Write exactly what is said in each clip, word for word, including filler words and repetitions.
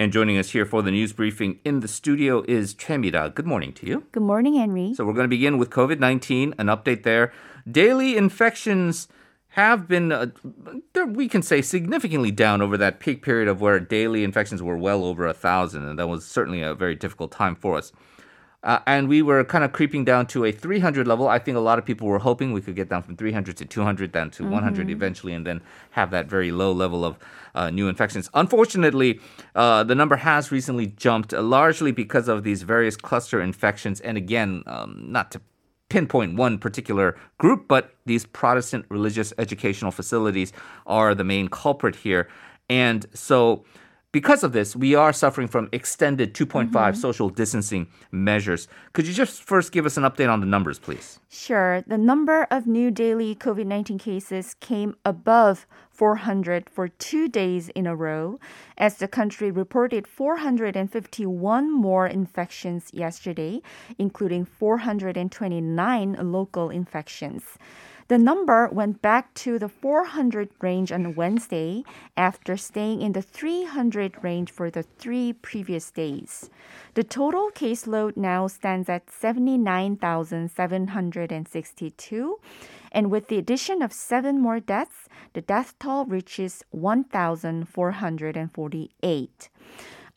And joining us here for the news briefing in the studio is Choi Mira. Good morning to you. Good morning, Henry. So we're going to begin with COVID nineteen, an update there. Daily infections have been, uh, we can say, significantly down over that peak period of where daily infections were well over one thousand, and that was certainly a very difficult time for us. Uh, and we were kind of creeping down to a three hundred level. I think a lot of people were hoping we could get down from three hundred to two hundred, down to mm-hmm. one hundred eventually, and then have that very low level of uh, new infections. Unfortunately, uh, the number has recently jumped, uh, largely because of these various cluster infections. And again, um, not to pinpoint one particular group, but these Protestant religious educational facilities are the main culprit here. And so because of this, we are suffering from extended two point five mm-hmm. social distancing measures. Could you just first give us an update on the numbers, please? Sure. The number of new daily COVID nineteen cases came above four hundred for two days in a row, as the country reported four hundred fifty-one more infections yesterday, including four hundred twenty-nine local infections. The number went back to the four hundred range on Wednesday after staying in the three hundred range for the three previous days. The total caseload now stands at seventy-nine thousand seven hundred sixty-two, and with the addition of seven more deaths, the death toll reaches one thousand four hundred forty-eight.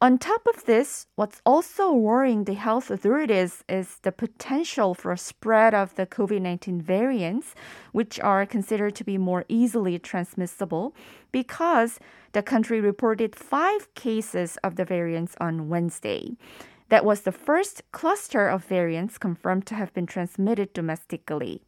On top of this, what's also worrying the health authorities is the potential for a spread of the COVID nineteen variants, which are considered to be more easily transmissible, because the country reported five cases of the variants on Wednesday. That was the first cluster of variants confirmed to have been transmitted domestically.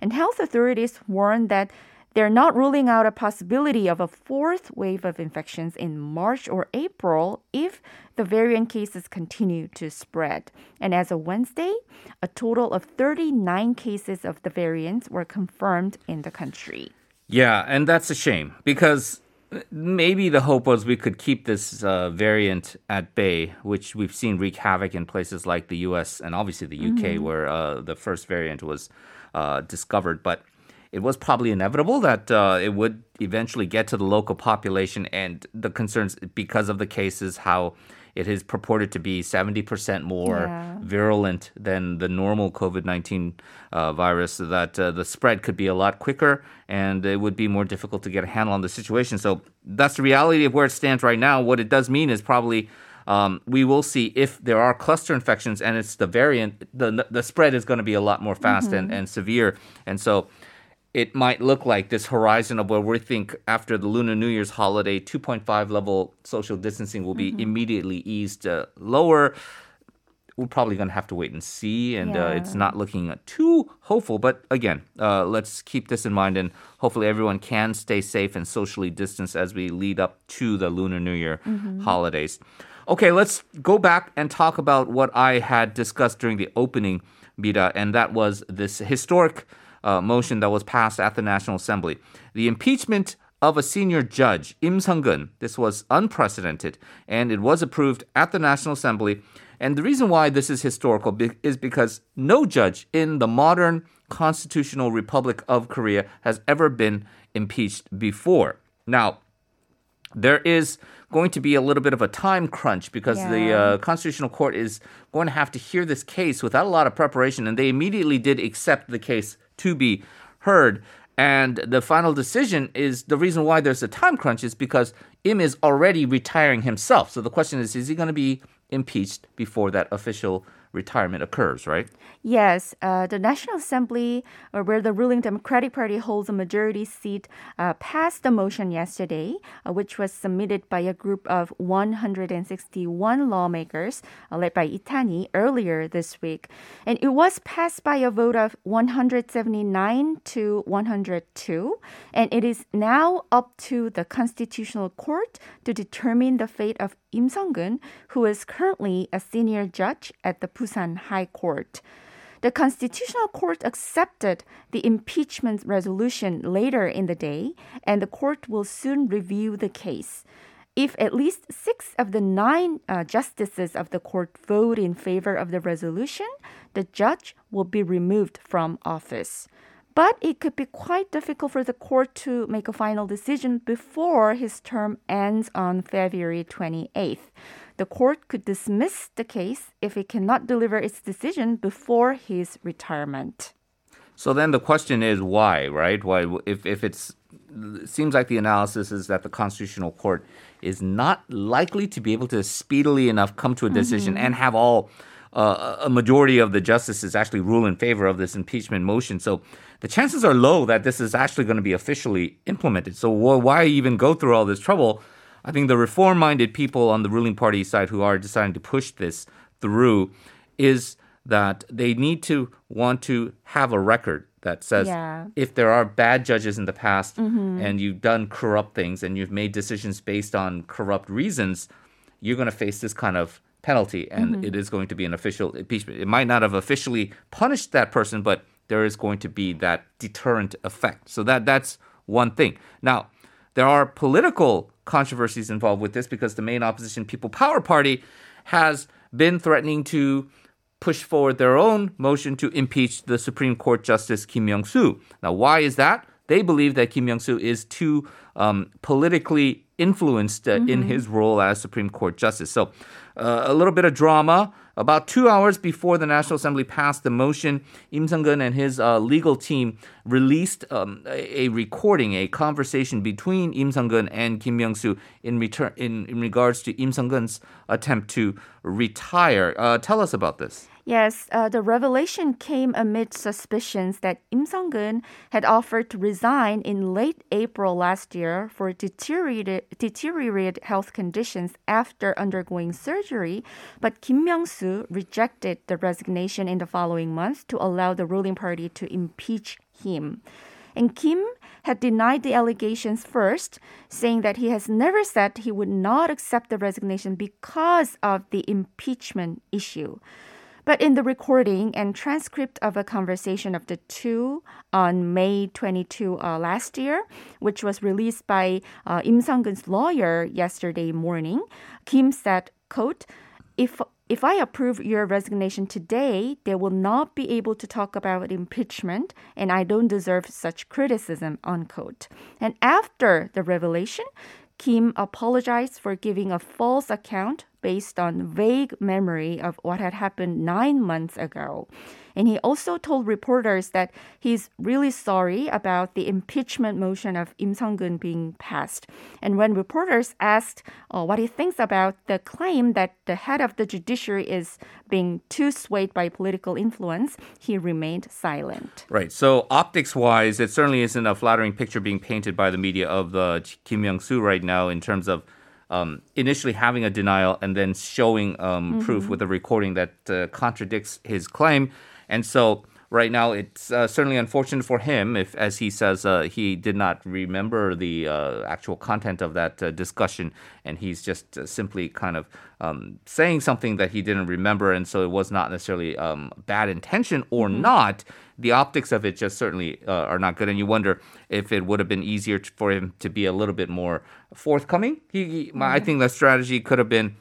And health authorities warned that they're not ruling out a possibility of a fourth wave of infections in March or April if the variant cases continue to spread. And as of Wednesday, a total of thirty-nine cases of the variants were confirmed in the country. Yeah, and that's a shame, because maybe the hope was we could keep this uh, variant at bay, which we've seen wreak havoc in places like the U S and obviously the U K, mm-hmm. where uh, the first variant was uh, discovered. But it was probably inevitable that uh, it would eventually get to the local population, and the concerns because of the cases, how it is purported to be seventy percent more yeah. virulent than the normal COVID nineteen uh, virus, so that uh, the spread could be a lot quicker and it would be more difficult to get a handle on the situation. So that's the reality of where it stands right now. What it does mean is probably Um, we will see if there are cluster infections and it's the variant, the the spread is going to be a lot more fast mm-hmm. and, and severe. And so it might look like this horizon of where we think after the Lunar New Year's holiday, two point five level social distancing will be mm-hmm. immediately eased uh, lower. We're probably going to have to wait and see, and yeah. uh, it's not looking too hopeful. But again, uh, let's keep this in mind, and hopefully everyone can stay safe and socially distance as we lead up to the Lunar New Year mm-hmm. holidays. Okay, let's go back and talk about what I had discussed during the opening, Mira, and that was this historic uh, motion that was passed at the National Assembly. The impeachment of a senior judge, Im Seong-geun. This was unprecedented, and it was approved at the National Assembly. And the reason why this is historical be- is because no judge in the modern constitutional Republic of Korea has ever been impeached before. Now, there is going to be a little bit of a time crunch, because yeah. the uh, Constitutional Court is going to have to hear this case without a lot of preparation, and they immediately did accept the case to be heard. And the final decision is, the reason why there's a time crunch is because Im is already retiring himself. So the question is, is he going to be impeached before that official retirement occurs, right? Yes. Uh, the National Assembly, or where the ruling Democratic Party holds a majority seat, uh, passed the motion yesterday, uh, which was submitted by a group of one hundred sixty-one lawmakers, uh, led by Itani, earlier this week. And it was passed by a vote of one hundred seventy-nine to one hundred two. And it is now up to the Constitutional Court to determine the fate of Im Seong-geun, who is currently a senior judge at the Busan High Court. The Constitutional Court accepted the impeachment resolution later in the day, and the court will soon review the case. If at least six of the nine uh, justices of the court vote in favor of the resolution, the judge will be removed from office. But it could be quite difficult for the court to make a final decision before his term ends on February twenty-eighth. the court could dismiss the case if it cannot deliver its decision before his retirement. So then the question is why, right? Why, if, if it's, it seems like the analysis is that the Constitutional Court is not likely to be able to speedily enough come to a decision mm-hmm. and have all uh, a majority of the justices actually rule in favor of this impeachment motion. So the chances are low that this is actually going to be officially implemented. So why even go through all this trouble? I think the reform-minded people on the ruling party side who are deciding to push this through is that they need to want to have a record that says yeah. if there are bad judges in the past mm-hmm. and you've done corrupt things and you've made decisions based on corrupt reasons, you're going to face this kind of penalty, and mm-hmm. it is going to be an official impeachment. It might not have officially punished that person, but there is going to be that deterrent effect. So that that's one thing. Now, there are political controversies involved with this because the main opposition People Power Party has been threatening to push forward their own motion to impeach the Supreme Court Justice Kim Myeong-su. Now, why is that? They believe that Kim Myeong-su is too um, politically influenced uh, mm-hmm. in his role as Supreme Court Justice. So uh, a little bit of drama. About two hours before the National Assembly passed the motion, Im Seong-geun and his uh, legal team released um, a, a recording, a conversation between Im Seong-geun and Kim Myeong-su in, return, in, in regards to Im Seong-geun's attempt to retire. Uh, tell us about this. Yes, uh, the revelation came amid suspicions that Im Seong-geun had offered to resign in late April last year for deteriorated, deteriorated health conditions after undergoing surgery, but Kim Myeong-su rejected the resignation in the following month to allow the ruling party to impeach him. And Kim had denied the allegations first, saying that he has never said he would not accept the resignation because of the impeachment issue. But in the recording and transcript of a conversation of the two on May twenty-second uh, last year, which was released by uh, Im Seong-geun's lawyer yesterday morning, Kim said, quote, if, if I approve your resignation today, they will not be able to talk about impeachment, and I don't deserve such criticism, unquote. And after the revelation, Kim apologized for giving a false account based on vague memory of what had happened nine months ago. And he also told reporters that he's really sorry about the impeachment motion of Im Seong-geun being passed. And when reporters asked uh, what he thinks about the claim that the head of the judiciary is being too swayed by political influence, he remained silent. Right. So optics-wise, it certainly isn't a flattering picture being painted by the media of uh, Kim Myeong-su right now in terms of Um, initially having a denial and then showing um, mm-hmm. proof with a recording that uh, contradicts his claim. And so right now it's uh, certainly unfortunate for him if, as he says, uh, he did not remember the uh, actual content of that uh, discussion, and he's just uh, simply kind of um, saying something that he didn't remember, and so it was not necessarily um, bad intention or mm-hmm. not. The optics of it just certainly uh, are not good. And you wonder if it would have been easier t- for him to be a little bit more forthcoming. He, he mm-hmm. I think that strategy could have been,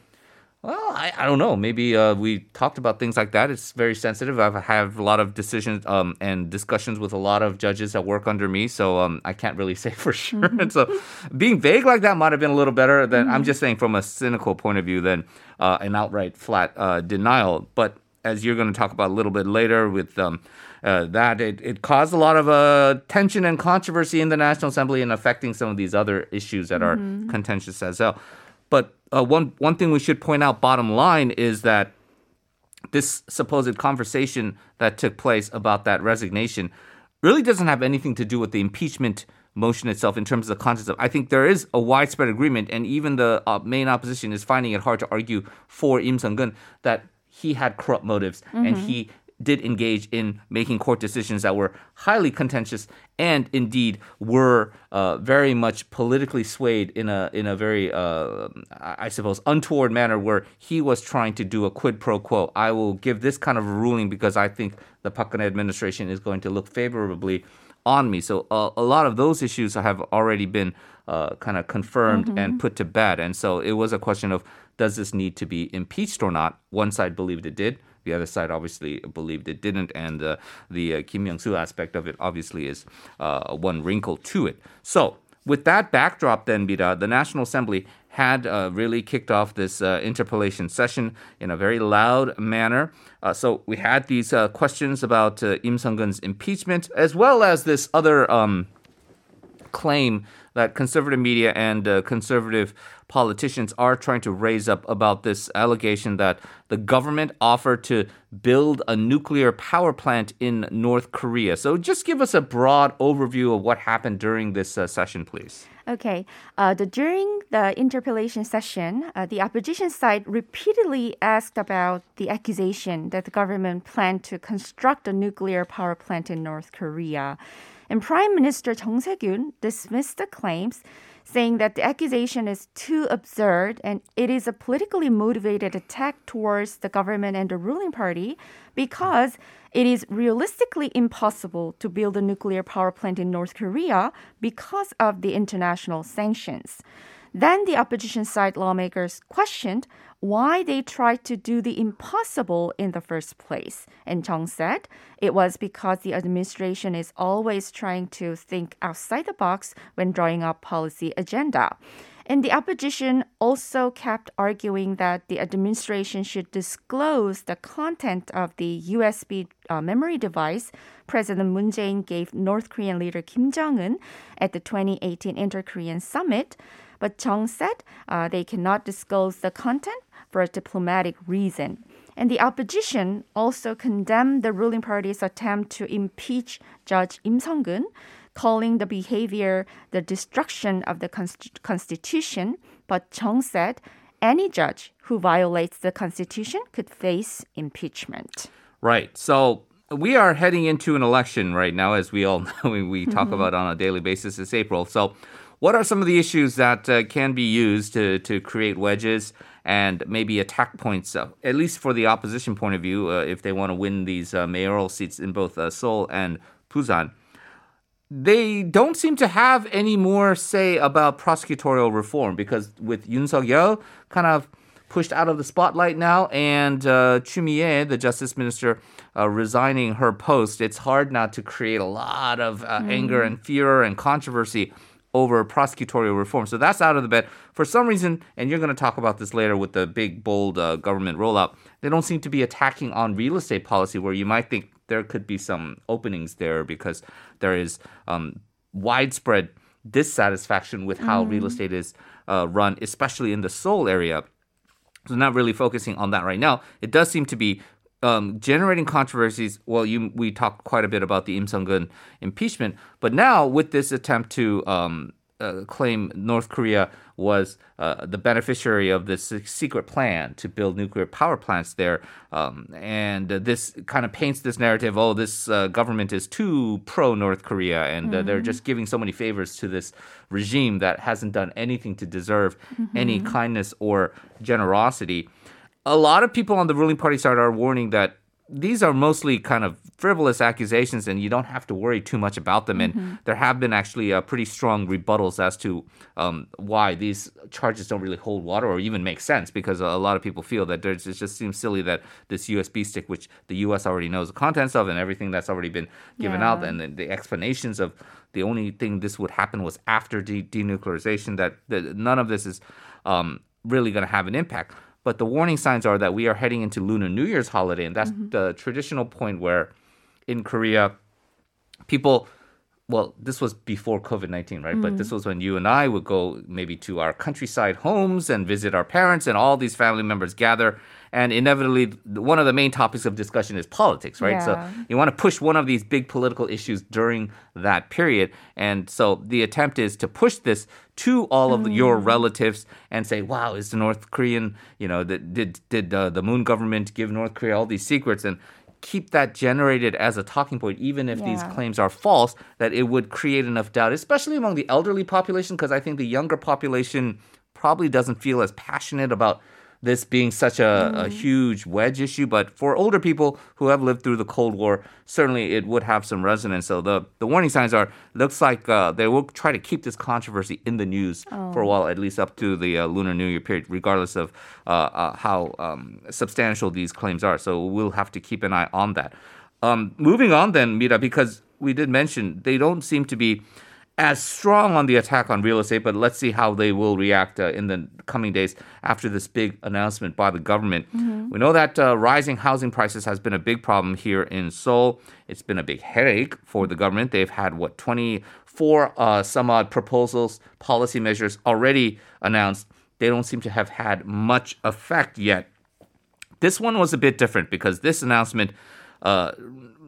well, I, I don't know. Maybe uh, we talked about things like that. It's very sensitive. I have a lot of decisions um, and discussions with a lot of judges that work under me, so um, I can't really say for sure. Mm-hmm. And so being vague like that might have been a little better than, mm-hmm. I'm just saying from a cynical point of view, than uh, an outright flat uh, denial. But as you're going to talk about a little bit later with um, uh, that, it, it caused a lot of uh, tension and controversy in the National Assembly and affecting some of these other issues that mm-hmm. are contentious as well. But uh, one, one thing we should point out, bottom line, is that this supposed conversation that took place about that resignation really doesn't have anything to do with the impeachment motion itself in terms of the content of. I think there is a widespread agreement, and even the uh, main opposition is finding it hard to argue for Im Seong-geun that he had corrupt motives mm-hmm. and he did engage in making court decisions that were highly contentious and indeed were uh, very much politically swayed in a in a very, uh, I suppose, untoward manner, where he was trying to do a quid pro quo. I will give this kind of a ruling because I think the Park Geun-hye administration is going to look favorably on me. So uh, a lot of those issues have already been uh, kind of confirmed mm-hmm. and put to bed. And so it was a question of, does this need to be impeached or not? One side believed it did. The other side obviously believed it didn't. And uh, the uh, Kim Myeong-su aspect of it obviously is uh, one wrinkle to it. So with that backdrop then, Mira, the National Assembly had uh, really kicked off this uh, interpellation session in a very loud manner. Uh, so we had these uh, questions about uh, Im Seong-geun's impeachment, as well as this other um, claim that conservative media and uh, conservative politicians are trying to raise up about this allegation that the government offered to build a nuclear power plant in North Korea. So just give us a broad overview of what happened during this uh, session, please. Okay. Uh, the, during the interpellation session, uh, the opposition side repeatedly asked about the accusation that the government planned to construct a nuclear power plant in North Korea. And Prime Minister Im Seong-geun dismissed the claims, saying that the accusation is too absurd and it is a politically motivated attack towards the government and the ruling party because it is realistically impossible to build a nuclear power plant in North Korea because of the international sanctions. Then the opposition side lawmakers questioned why they tried to do the impossible in the first place. And Chung said it was because the administration is always trying to think outside the box when drawing up policy agenda. And the opposition also kept arguing that the administration should disclose the content of the U S B uh, memory device President Moon Jae-in gave North Korean leader Kim Jong-un at the twenty eighteen Inter-Korean Summit. But Chung said uh, they cannot disclose the content for a diplomatic reason. And the opposition also condemned the ruling party's attempt to impeach Judge Im Seong-geun, calling the behavior the destruction of the const- Constitution. But Chung said any judge who violates the Constitution could face impeachment. Right. So we are heading into an election right now, as we all know, we talk mm-hmm. about on a daily basis. It's April. So what are some of the issues that uh, can be used to, to create wedges and maybe attack points, uh, at least for the opposition point of view, uh, if they want to win these uh, mayoral seats in both uh, Seoul and Busan? They don't seem to have any more say about prosecutorial reform because with Yoon Suk Yeol kind of pushed out of the spotlight now and uh, Choo Mi-ae, the justice minister, uh, resigning her post, it's hard not to create a lot of uh, mm. anger and fear and controversy over prosecutorial reform. So that's out of the bed. For some reason, and you're going to talk about this later with the big, bold uh, government rollout, they don't seem to be attacking on real estate policy where you might think there could be some openings there because there is um, widespread dissatisfaction with how mm. real estate is uh, run, especially in the Seoul area. So not really focusing on that right now. It does seem to be Um, generating controversies. Well, you, we talked quite a bit about the Im Seong-geun impeachment, but now with this attempt to um, uh, claim North Korea was uh, the beneficiary of this secret plan to build nuclear power plants there, um, and uh, this kind of paints this narrative, oh, this uh, government is too pro-North Korea, and mm-hmm. uh, they're just giving so many favors to this regime that hasn't done anything to deserve mm-hmm. any kindness or generosity. A lot of people on the ruling party side are warning that these are mostly kind of frivolous accusations and you don't have to worry too much about them. Mm-hmm. And there have been actually uh, pretty strong rebuttals as to um, why these charges don't really hold water or even make sense because a lot of people feel that it just seems silly that this U S B stick, which the U S already knows the contents of and everything that's already been given yeah. out and the, the explanations of the only thing this would happen was after de- denuclearization, that, that none of this is um, really going to have an impact. But the warning signs are that we are heading into Lunar New Year's holiday, and that's mm-hmm. the traditional point where in Korea, people, well, this was before covid nineteen, right? Mm-hmm. But this was when you and I would go maybe to our countryside homes and visit our parents, and all these family members gather. And inevitably, one of the main topics of discussion is politics, right? Yeah. So you want to push one of these big political issues during that period. And so the attempt is to push this to all of mm. your relatives and say, wow, is the North Korean, you know, the, did, did uh, the Moon government give North Korea all these secrets? And keep that generated as a talking point, even if yeah. these claims are false, that it would create enough doubt, especially among the elderly population, because I think the younger population probably doesn't feel as passionate about this being such a, a huge wedge issue. But for older people who have lived through the Cold War, certainly it would have some resonance. So the, the warning signs are, looks like uh, they will try to keep this controversy in the news oh. for a while, at least up to the uh, Lunar New Year period, regardless of uh, uh, how um, substantial these claims are. So we'll have to keep an eye on that. Um, moving on then, Mira, because we did mention they don't seem to be as strong on the attack on real estate, but let's see how they will react uh, in the coming days after this big announcement by the government. Mm-hmm. We know that uh, rising housing prices has been a big problem here in Seoul. It's been a big headache for the government. They've had, what, twenty-four uh, some odd proposals, policy measures already announced. They don't seem to have had much effect yet. This one was a bit different because this announcement, uh,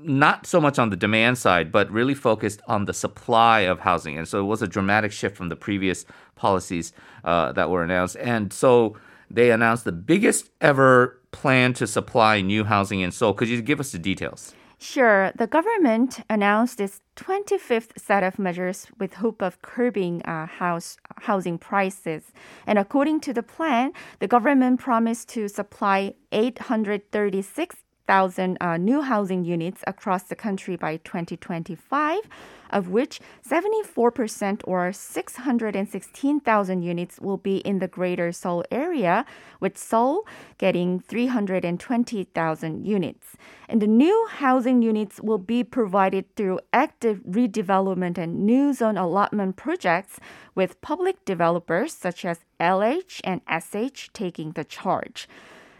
not so much on the demand side, but really focused on the supply of housing. And so it was a dramatic shift from the previous policies uh, that were announced. And so they announced the biggest ever plan to supply new housing in Seoul. Could you give us the details? Sure. The government announced its twenty-fifth set of measures with hope of curbing uh, house housing prices. And according to the plan, the government promised to supply eight hundred thirty-six thousand uh, new housing units across the country by twenty twenty-five, of which seventy-four percent or six hundred sixteen thousand units will be in the greater Seoul area, with Seoul getting three hundred twenty thousand units. And the new housing units will be provided through active redevelopment and new zone allotment projects, with public developers such as L H and S H taking the charge.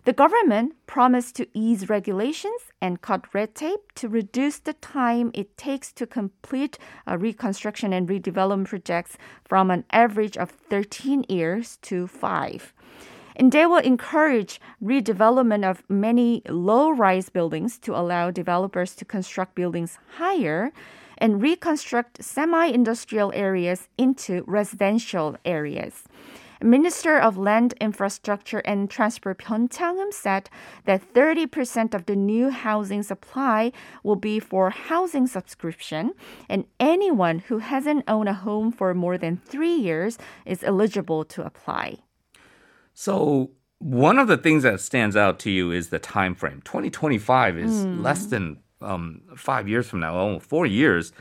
The government promised to ease regulations and cut red tape to reduce the time it takes to complete uh, reconstruction and redevelopment projects from an average of thirteen years to five. And they will encourage redevelopment of many low-rise buildings to allow developers to construct buildings higher and reconstruct semi-industrial areas into residential areas. Minister of Land, Infrastructure and Transport Pyon Tae-hyung said that thirty percent of the new housing supply will be for housing subscription, and anyone who hasn't owned a home for more than three years is eligible to apply. So one of the things that stands out to you is the time frame. twenty twenty-five is mm. less than um, five years from now, almost four years.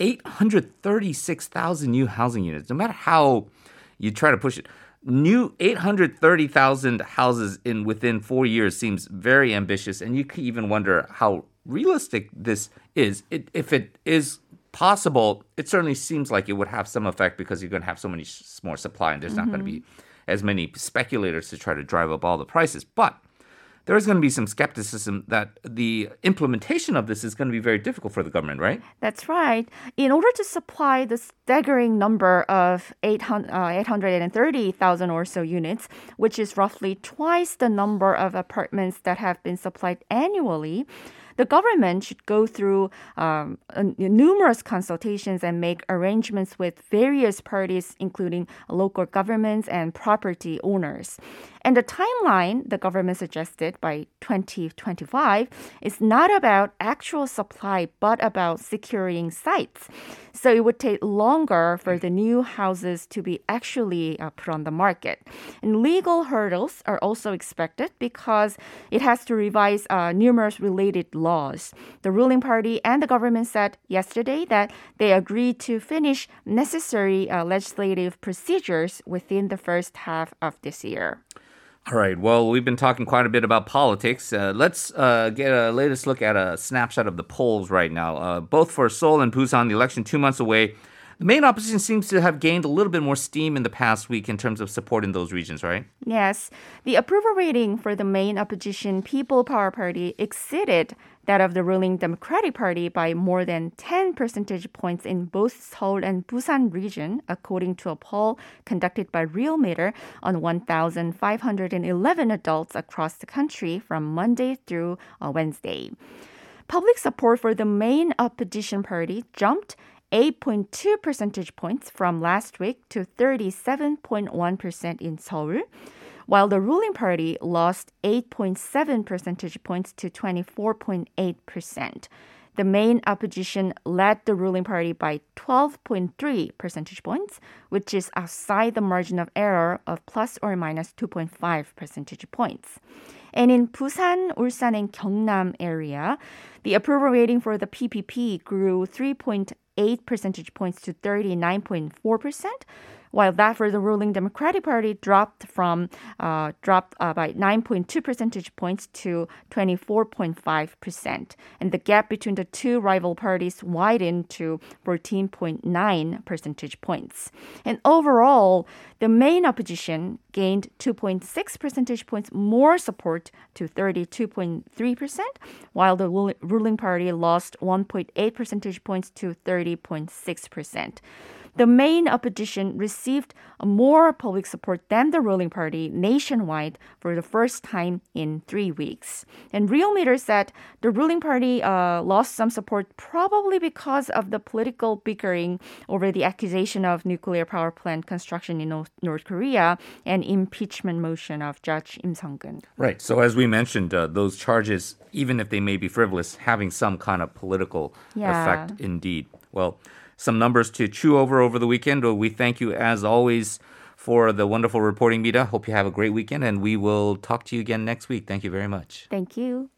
eight hundred thirty-six thousand new housing units, no matter how you try to push it. New eight hundred thirty thousand houses in within four years seems very ambitious, and you can even wonder how realistic this is. It, if it is possible, it certainly seems like it would have some effect because you're going to have so much more supply, and there's mm-hmm. not going to be as many speculators to try to drive up all the prices. But there is going to be some skepticism that the implementation of this is going to be very difficult for the government, right? That's right. In order to supply the staggering number of eight hundred thirty thousand or so units, which is roughly twice the number of apartments that have been supplied annually, the government should go through um, numerous consultations and make arrangements with various parties, including local governments and property owners. And the timeline the government suggested by twenty twenty-five is not about actual supply, but about securing sites. So it would take longer for the new houses to be actually uh, put on the market. And legal hurdles are also expected because it has to revise uh, numerous related laws. Laws. The ruling party and the government said yesterday that they agreed to finish necessary uh, legislative procedures within the first half of this year. All right. Well, we've been talking quite a bit about politics. Uh, let's uh, get a latest look at a snapshot of the polls right now. Uh, both for Seoul and Busan, the election two months away. The main opposition seems to have gained a little bit more steam in the past week in terms of support in those regions, right? Yes. The approval rating for the main opposition People Power Party exceeded that of the ruling Democratic Party by more than ten percentage points in both Seoul and Busan region, according to a poll conducted by Realmeter on one thousand five hundred eleven adults across the country from Monday through Wednesday. Public support for the main opposition party jumped eight point two percentage points from last week to thirty-seven point one percent in Seoul, while the ruling party lost eight point seven percentage points to twenty-four point eight percent. The main opposition led the ruling party by twelve point three percentage points, which is outside the margin of error of plus or minus two point five percentage points. And in Busan, Ulsan, and Gyeongnam area, the approval rating for the P P P grew three point eight percentage points to thirty-nine point four percent, while that for the ruling Democratic Party dropped from uh, dropped uh, by nine point two percentage points to twenty-four point five percent. And the gap between the two rival parties widened to fourteen point nine percentage points. And overall, the main opposition gained two point six percentage points more support to thirty-two point three percent, while the ruling party lost one point eight percentage points to thirty point six percent. The main opposition received more public support than the ruling party nationwide for the first time in three weeks. And Realmeter said the ruling party uh, lost some support probably because of the political bickering over the accusation of nuclear power plant construction in North Korea and impeachment motion of Judge Im Seong-geun. Right. So as we mentioned, uh, those charges, even if they may be frivolous, having some kind of political yeah. effect indeed. Well, some numbers to chew over over the weekend. We thank you, as always, for the wonderful reporting, Mira. Hope you have a great weekend, and we will talk to you again next week. Thank you very much. Thank you.